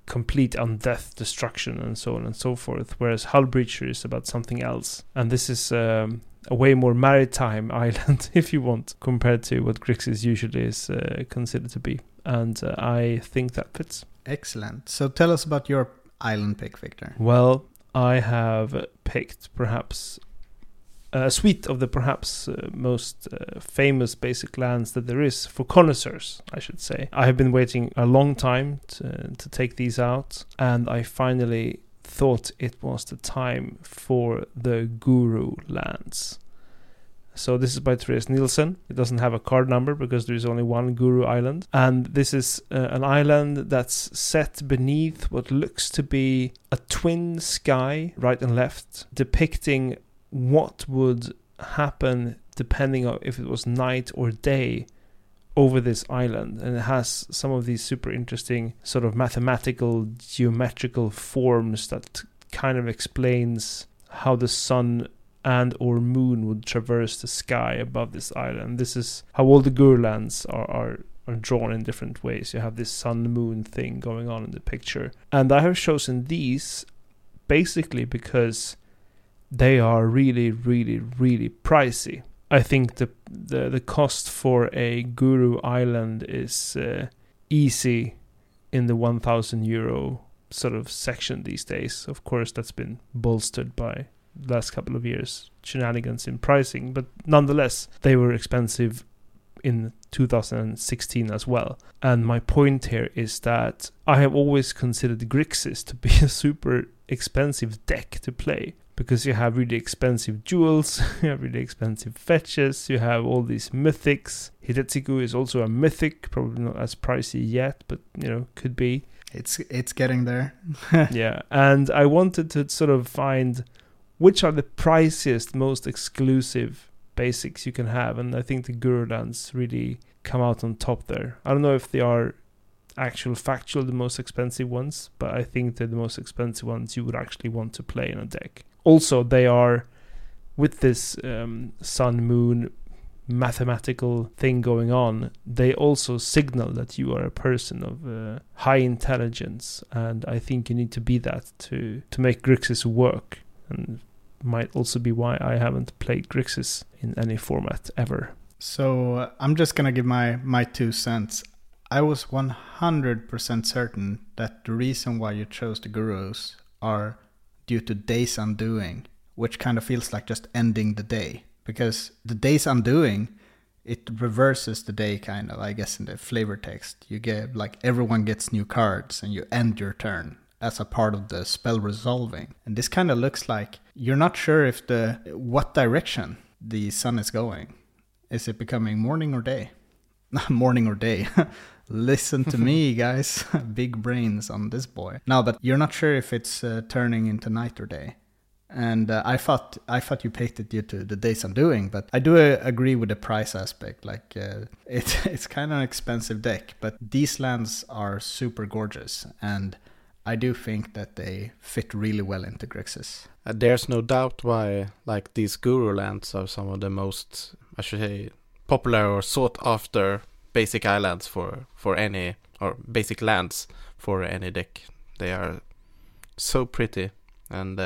complete undeath destruction and so on and so forth, whereas Hullbreacher is about something else, and this is a way more maritime island, if you want, compared to what Grixis usually is considered to be, and I think that fits. Excellent. So tell us about your island pick, Victor. Well, I have picked perhaps a suite of the perhaps most famous basic lands that there is for connoisseurs, I should say. I have been waiting a long time to take these out, and I finally thought it was the time for the Guru lands. So this is by Therese Nielsen. It doesn't have a card number because there is only one Guru Island. And this is an island that's set beneath what looks to be a twin sky, right and left, depicting what would happen depending on if it was night or day over this island. And it has some of these super interesting sort of mathematical, geometrical forms that kind of explains how the sun and or moon would traverse the sky above this island. This is how all the Guru lands are drawn in different ways. You have this sun-moon thing going on in the picture. And I have chosen these basically because they are really, really, really pricey. I think the cost for a Guru Island is easy in the €1,000 sort of section these days. Of course, that's been bolstered by the last couple of years shenanigans in pricing, but nonetheless, they were expensive in 2016 as well. And my point here is that I have always considered Grixis to be a super expensive deck to play, because you have really expensive jewels, you have really expensive fetches, you have all these mythics. Hidetsugu is also a mythic, probably not as pricey yet, but could be. It's getting there. Yeah, and I wanted to sort of find which are the priciest, most exclusive basics you can have, and I think the Guru lands really come out on top there. I don't know if they are factual the most expensive ones, but I think they're the most expensive ones you would actually want to play in a deck. Also, they are, with this sun-moon mathematical thing going on, they also signal that you are a person of high intelligence, and I think you need to be that to make Grixis work, and might also be why I haven't played Grixis in any format ever. So I'm just going to give my 2 cents. I was 100% certain that the reason why you chose the Gurus are due to Days Undoing, which kind of feels like just ending the day, because the Days Undoing, it reverses the day kind of, I guess, in the flavor text. You get like everyone gets new cards and you end your turn as a part of the spell resolving. And this kind of looks like you're not sure if what direction the sun is going. Is it becoming morning or day? Morning or day. Listen to me, guys. Big brains on this boy. No, but you're not sure if it's turning into night or day. And I thought you picked it due to the Days Undoing, but I do agree with the price aspect. Like it's kind of an expensive deck, but these lands are super gorgeous, and I do think that they fit really well into Grixis. There's no doubt why, like, these Guru lands are some of the most, I should say, popular or sought after basic islands for any, or basic lands for any deck. They are so pretty, and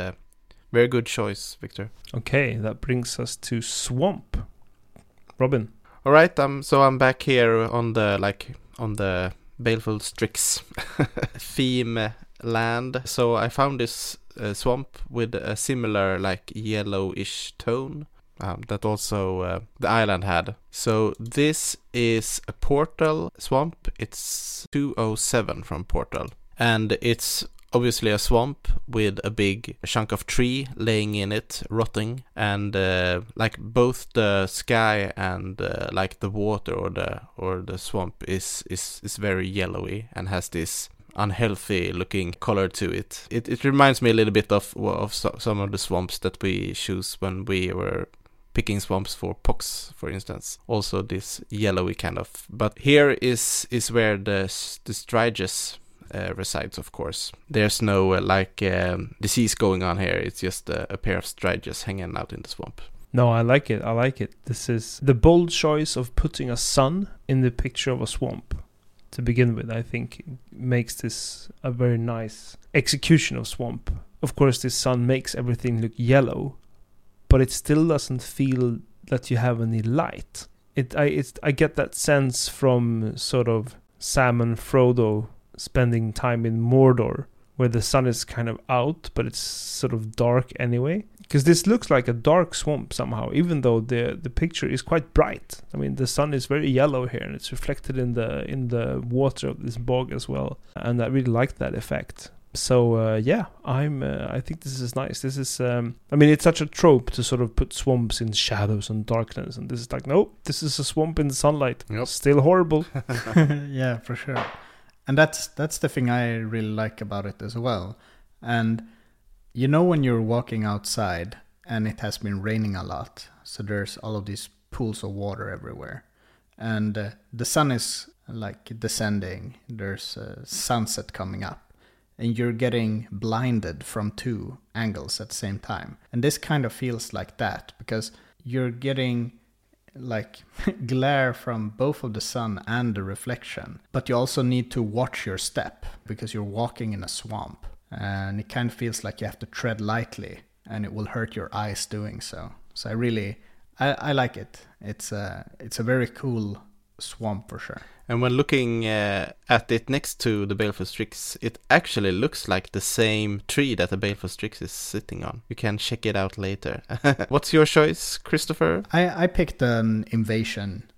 very good choice, Victor. Okay, that brings us to Swamp. Robin. All right, so I'm back here on the Baleful Strix theme land. So I found this swamp with a similar, like, yellowish tone that also the island had. So this is a portal swamp. It's 207 from portal, and it's obviously a swamp with a big chunk of tree laying in it, rotting, and like both the sky and like the water or the swamp is very yellowy and has this unhealthy looking color to it. It reminds me a little bit of some of the swamps that we choose when we were picking swamps for Pox, for instance. Also this yellowy kind of. But here is where the Striges resides, of course. There's no disease going on here. It's just a pair of Striges hanging out in the swamp. No, I like it. This is the bold choice of putting a sun in the picture of a swamp to begin with. I think makes this a very nice execution of swamp. Of course, this sun makes everything look yellow, but it still doesn't feel that you have any light. I get that sense from sort of Sam and Frodo spending time in Mordor, where the sun is kind of out, but it's sort of dark anyway. Because this looks like a dark swamp somehow, even though the picture is quite bright. I mean, the sun is very yellow here, and it's reflected in the water of this bog as well. And I really like that effect. So I think this is nice. This is it's such a trope to sort of put swamps in shadows and darkness, and this is like, nope, this is a swamp in the sunlight. Yep. Still horrible. Yeah, for sure. And that's the thing I really like about it as well. And you know when you're walking outside and it has been raining a lot, so there's all of these pools of water everywhere. And the sun is like descending, there's a sunset coming up, and you're getting blinded from two angles at the same time. And this kind of feels like that, because you're getting like glare from both of the sun and the reflection, but you also need to watch your step because you're walking in a swamp, and it kind of feels like you have to tread lightly and it will hurt your eyes doing so. So I really like it. It's a very cool swamp for sure. And when looking at it next to the Baleful Strix, it actually looks like the same tree that the Baleful Strix is sitting on. You can check it out later. What's your choice, Christopher? I picked an Invasion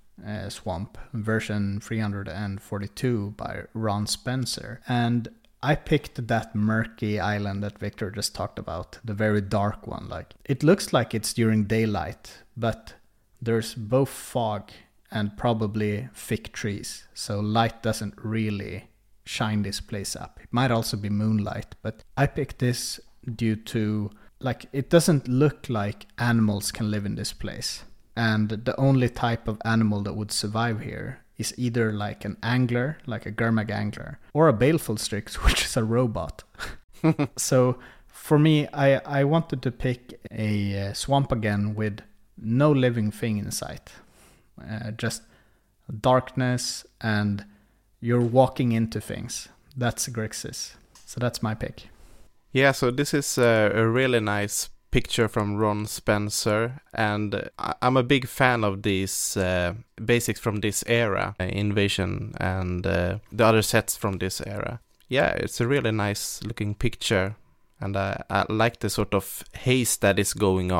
Swamp, version 342 by Ron Spencer. And I picked that murky island that Victor just talked about, the very dark one. Like, it looks like it's during daylight, but there's both fog and probably thick trees, so light doesn't really shine this place up. It might also be moonlight, but I picked this due to, like, it doesn't look like animals can live in this place. And the only type of animal that would survive here is either like an angler, like a Gurmag angler, or a Baleful Strix, which is a robot. So for me, I wanted to pick a swamp again with no living thing in sight. Just darkness, and you're walking into things. That's Grixis. So that's my pick. Yeah, so this is a really nice picture from Ron Spencer, and I'm a big fan of these basics from this era, Invasion and the other sets from this era. Yeah, it's a really nice looking picture, and I like the sort of haze that is going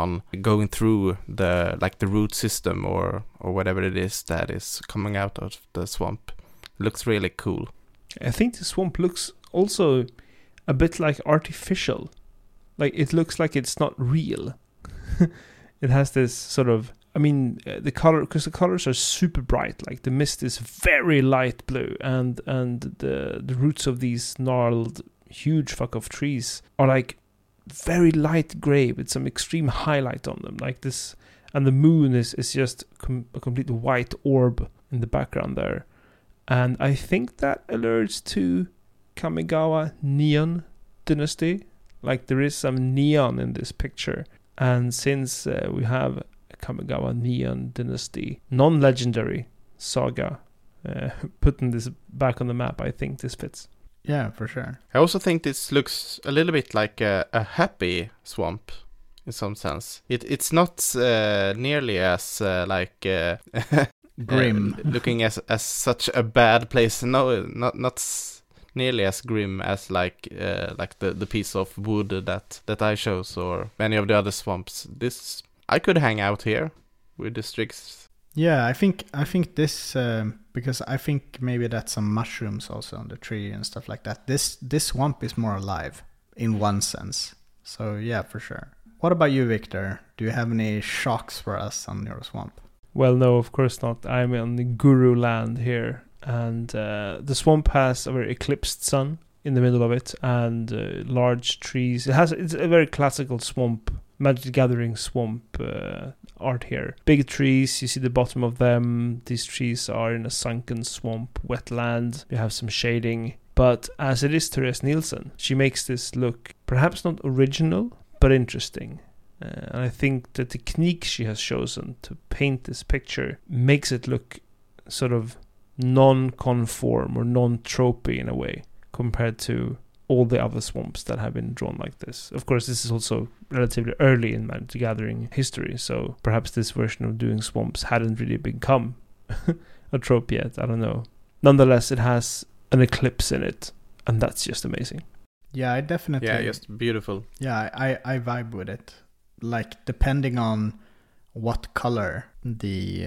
through the root system or whatever it is that is coming out of the swamp. Looks really cool. I think the swamp looks also a bit like artificial. Like, it looks like it's not real. It has this sort of, the color, because the colors are super bright. Like, the mist is very light blue, and the roots of these gnarled huge fuck of trees are like very light gray with some extreme highlight on them, like this, and the moon is just a complete white orb in the background there, and I think that alludes to Kamigawa Neon Dynasty. Like, there is some neon in this picture. And since we have a Kamigawa Neon Dynasty non-legendary saga, putting this back on the map, I think this fits. Yeah, for sure. I also think this looks a little bit like a happy swamp in some sense. It's not nearly as grim looking as such a bad place. No, not nearly as grim as the piece of wood that I chose or many of the other swamps. This, I could hang out here with the Strix. Yeah, I think this because I think maybe that's some mushrooms also on the tree and stuff like that. This swamp is more alive in one sense. So yeah, for sure. What about you, Victor? Do you have any shocks for us on your swamp? Well, no, of course not. I'm on the guru land here. And the swamp has a very eclipsed sun in the middle of it, and large trees. It's a very classical swamp, Magic the Gathering swamp art here. Big trees, you see the bottom of them. These trees are in a sunken swamp, wetland. You have some shading. But as it is Therese Nielsen, she makes this look perhaps not original, but interesting. And I think the technique she has chosen to paint this picture makes it look sort of non-conform or non-tropey in a way compared to all the other swamps that have been drawn like this. Of course, this is also relatively early in Magic the Gathering history, so perhaps this version of doing swamps hadn't really become a trope yet. I don't know. Nonetheless, it has an eclipse in it, and that's just amazing. Yeah, I definitely... Yeah, just beautiful. Yeah, I vibe with it. Like, depending on what color the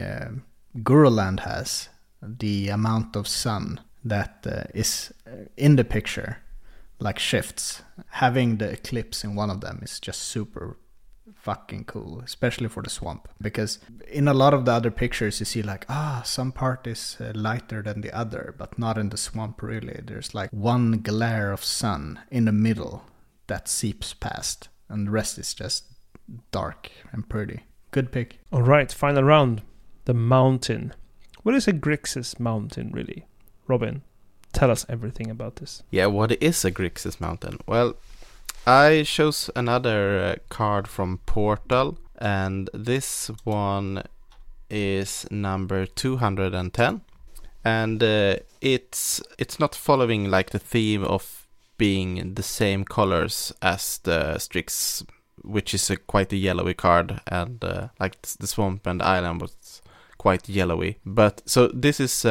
Guruland has, the amount of sun that is in the picture, like, shifts. Having the eclipse in one of them is just super fucking cool, especially for the swamp. Because in a lot of the other pictures, you see like, some part is lighter than the other, but not in the swamp really. There's like one glare of sun in the middle that seeps past, and the rest is just dark and pretty. Good pick. All right, final round. The mountain. What is a Grixis mountain, really? Robin, tell us everything about this. Yeah, what is a Grixis mountain? Well, I chose another card from Portal, and this one is number 210. And it's not following like the theme of being the same colors as the Strix, which is quite a yellowy card, and like the swamp and the island was quite yellowy. But so this is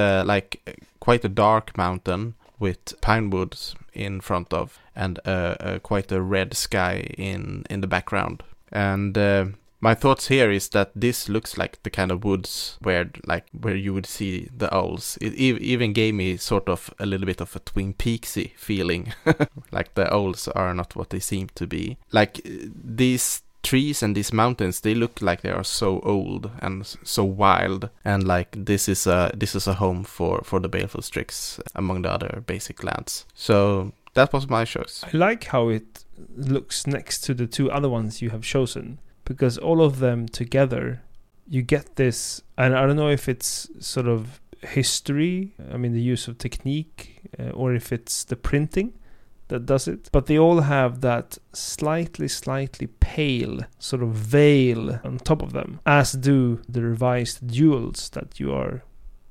quite a dark mountain with pine woods in front of, and quite a red sky in the background. And my thoughts here is that this looks like the kind of woods where you would see the owls. It even gave me sort of a little bit of a Twin Peaksy feeling, like the owls are not what they seem to be. Like, these trees and these mountains, they look like they are so old and so wild, and like this is a home for the Baleful Strix among the other basic lands. So that was my choice. I like how it looks next to the two other ones you have chosen, because all of them together, you get this, and I don't know if it's sort of history, I mean the use of technique, or if it's the printing that does it, but they all have that slightly pale sort of veil on top of them, as do the revised jewels that you are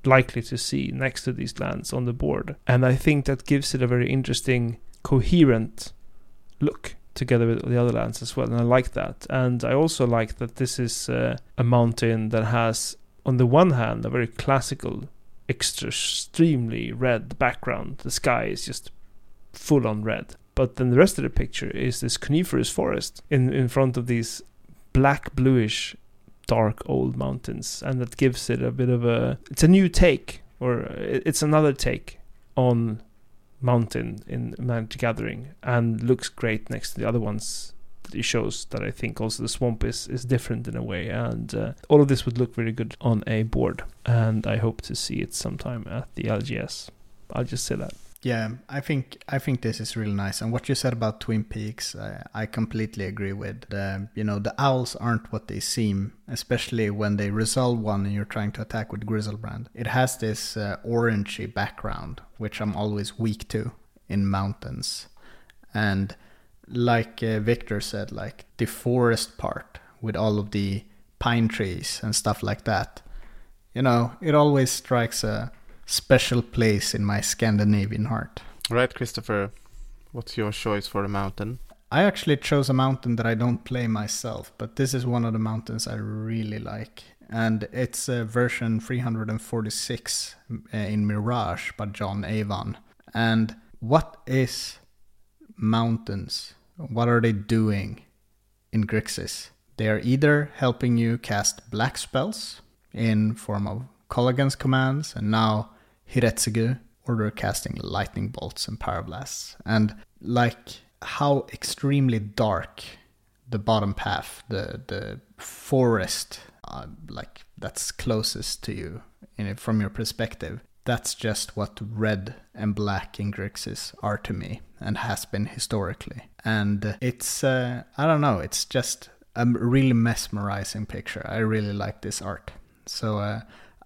likely to see next to these lands on the board. And I think that gives it a very interesting, coherent look together with the other lands as well, and I like that. And I also like that this is a mountain that has, on the one hand, a very classical, extremely red background. The sky is just full on red. But then the rest of the picture is this coniferous forest in front of these black, bluish, dark old mountains, and that gives it a bit of it's a new take, or it's another take on mountain in Magic the Gathering, and looks great next to the other ones that it shows. That I think also the swamp is different in a way, and all of this would look really good on a board, and I hope to see it sometime at the LGS. I'll just say that. Yeah, I think this is really nice. And what you said about Twin Peaks, I completely agree with. The owls aren't what they seem, especially when they resolve one and you're trying to attack with Grizzlebrand. It has this orangey background, which I'm always weak to in mountains. And like Victor said, like the forest part with all of the pine trees and stuff like that, you know, it always strikes a special place in my Scandinavian heart. Right, Kristoffer, what's your choice for a mountain? I actually chose a mountain that I don't play myself, but this is one of the mountains I really like. And it's version 346 in Mirage by John Avon. And what is mountains? What are they doing in Grixis? They are either helping you cast black spells in form of Kolaghan's Commands and now Hidetsugu, or they're casting lightning bolts and pyroblasts. And like how extremely dark the bottom path, the forest, like that's closest to you from your perspective. That's just what red and black in Grixis are to me and has been historically. And it's, I don't know, it's just a really mesmerizing picture. I really like this art. So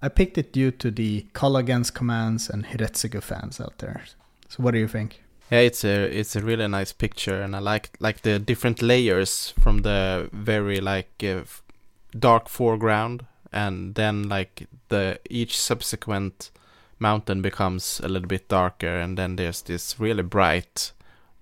I picked it due to the Kolaghan's Commands and Hidetsugu fans out there. So what do you think? Yeah, it's a really nice picture, and I like the different layers from the very dark foreground, and then like the each subsequent mountain becomes a little bit darker, and then there's this really bright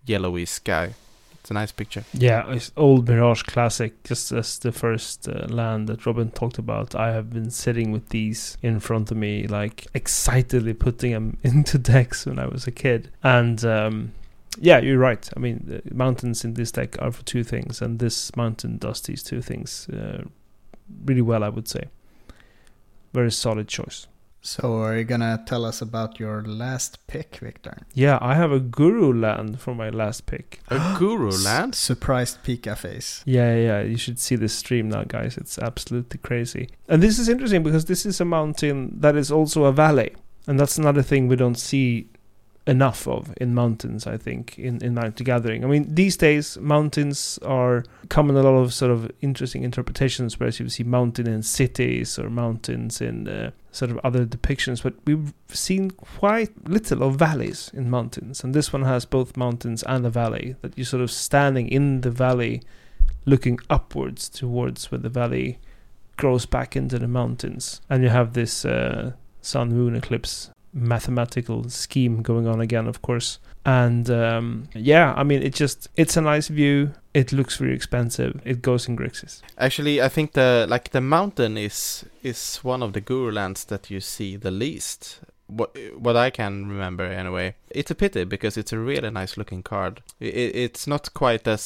yellowy sky. It's a nice picture. Yeah, it's old Mirage classic, just as the first land that Robin talked about. I have been sitting with these in front of me, like excitedly putting them into decks when I was a kid. And yeah, you're right. I mean, the mountains in this deck are for two things, and this mountain does these two things really well, I would say. Very solid choice. So are you going to tell us about your last pick, Victor? Yeah, I have a guru land for my last pick. A guru land? Surprised Pika face. Yeah. You should see this stream now, guys. It's absolutely crazy. And this is interesting because this is a mountain that is also a valley. And that's another thing we don't see enough of in mountains, I think, in Magic the Gathering. I mean, these days, mountains come in a lot of sort of interesting interpretations, whereas you see mountain in cities or mountains in sort of other depictions, but we've seen quite little of valleys in mountains, and this one has both mountains and a valley, that you're sort of standing in the valley, looking upwards towards where the valley grows back into the mountains, and you have this sun-moon eclipse mathematical scheme going on again, of course. And it's a nice view. It looks really expensive. It goes in Grixis. Actually, I think the mountain is one of the guru lands that you see the least, what I can remember anyway. It's a pity because it's a really nice looking card. It's not quite as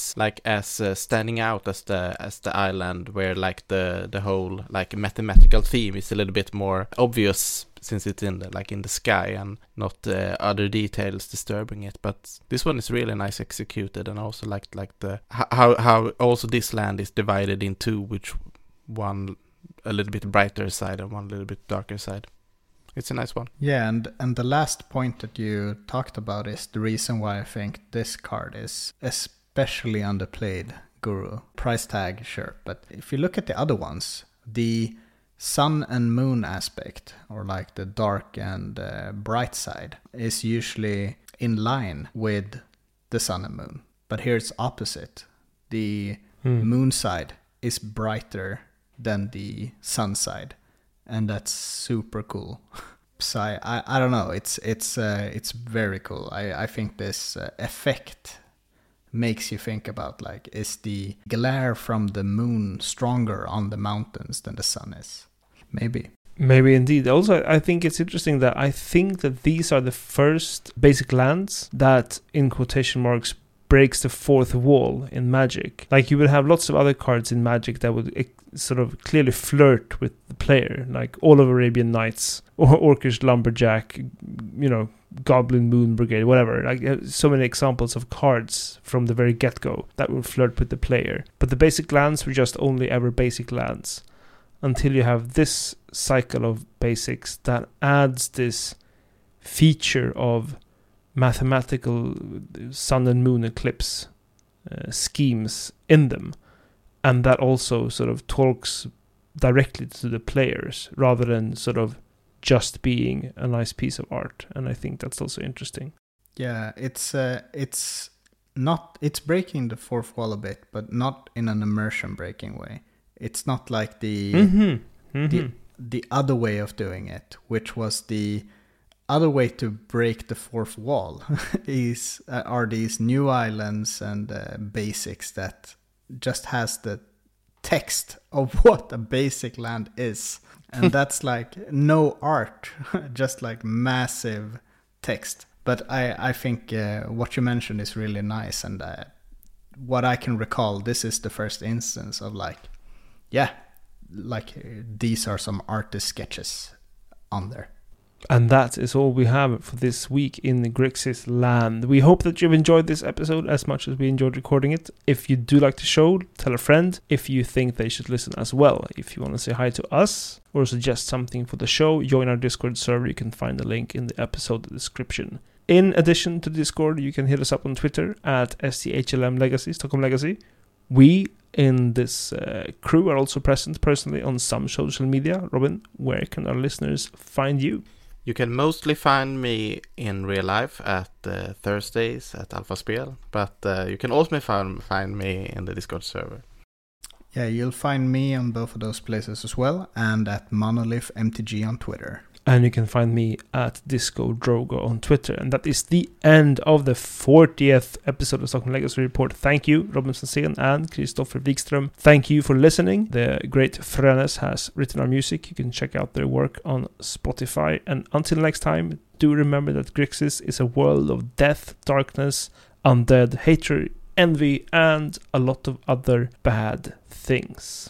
standing out as the island, where the whole mathematical theme is a little bit more obvious, since it's in the sky and not other details disturbing it. But this one is really nice executed, and also the how also this land is divided in two, which one a little bit brighter side and one a little bit darker side. It's a nice one. Yeah, and the last point that you talked about is the reason why I think this card is especially underplayed, Guru. Price tag, sure. But if you look at the other ones, the sun and moon aspect, or the dark and bright side, is usually in line with the sun and moon. But here it's opposite. The moon side is brighter than the sun side. And that's super cool. So I don't know. It's very cool. I think this effect makes you think about is the glare from the moon stronger on the mountains than the sun is? Maybe indeed. Also, I think it's interesting that these are the first basic lands that, in quotation marks, breaks the fourth wall in Magic. You would have lots of other cards in Magic that would sort of clearly flirt with the player, like all of Arabian Nights or Orcish Lumberjack, Goblin Moon Brigade, whatever. So many examples of cards from the very get-go that will flirt with the player. But the basic lands were just only ever basic lands, until you have this cycle of basics that adds this feature of mathematical sun and moon eclipse schemes in them, and that also sort of talks directly to the players rather than sort of just being a nice piece of art. And I think that's also interesting. Yeah, it's breaking the fourth wall a bit, but not in an immersion breaking way. It's not like the other way of doing it, which was the other way to break the fourth wall are these new islands and basics that just has the text of what a basic land is. And that's like no art, just like massive text. But I think what you mentioned is really nice. And what I can recall, this is the first instance of these are some artist sketches on there. And that is all we have for this week in the Grixis land. We hope that you've enjoyed this episode as much as we enjoyed recording it. If you do like the show, tell a friend. If you think they should listen as well. If you want to say hi to us or suggest something for the show, join our Discord server. You can find the link in the episode description. In addition to Discord, you can hit us up on Twitter at STHLM Legacy, Stockholm Legacy. We in this crew are also present personally on some social media. Robin, where can our listeners find you? You can mostly find me in real life at Thursdays at Alphaspel, but you can also find me in the Discord server. Yeah, you'll find me on both of those places as well, and at MonolithMTG on Twitter. And you can find me at Disco Drogo on Twitter. And that is the end of the 40th episode of Stockholm Legacy Report. Thank you, Robin Sansén and Kristoffer Wikström. Thank you for listening. The great Frönes has written our music. You can check out their work on Spotify. And until next time, do remember that Grixis is a world of death, darkness, undead, hatred, envy, and a lot of other bad things.